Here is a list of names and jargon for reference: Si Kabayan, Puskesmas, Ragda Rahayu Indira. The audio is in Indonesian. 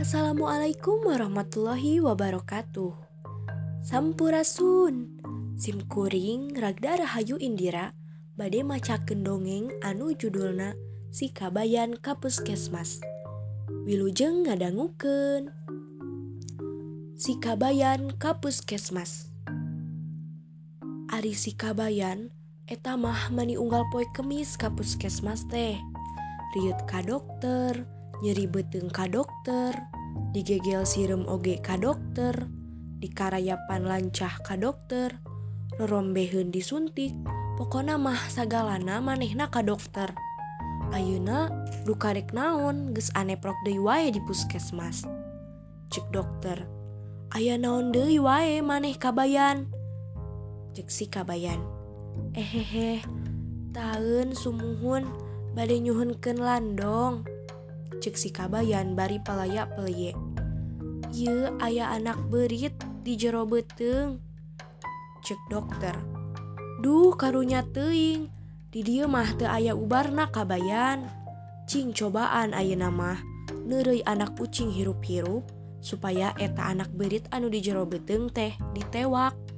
Assalamualaikum warahmatullahi wabarakatuh. Sampurasun. Simkuring Ragda Rahayu Indira bade macakeun dongeng anu judulna Si Kabayan ka Puskesmas. Wilujeng ngadangukeun. Si Kabayan ka Puskesmas. Ari si Kabayan eta mah mani unggal poe Kemis ka Puskesmas teh. Riut ka dokter, nyeri beteng ka dokter, digegel sirum oge ka dokter, dikarayapan lancah ka dokter, rorombeheun disuntik, pokona mah sagalana manehna ka dokter. Ayeuna du karek naon geus aneprok deui wae di Puskesmas. Cek dokter, aya naon deui wae maneh Kabayan? Cek si Kabayan, ehehe, taeun sumuhun bade nyuhunkeun landong. Cek si Kabayan bari palaya peleye. Ieu aya anak beurit di jero beuteung. Cek dokter, duh karunya teuing, di dieu mah teu aya ubarna Kabayan. Cing cobaan ayeuna mah neureuy anak kucing hirup-hirup supaya eta anak beurit anu di jero beuteung teh ditewak.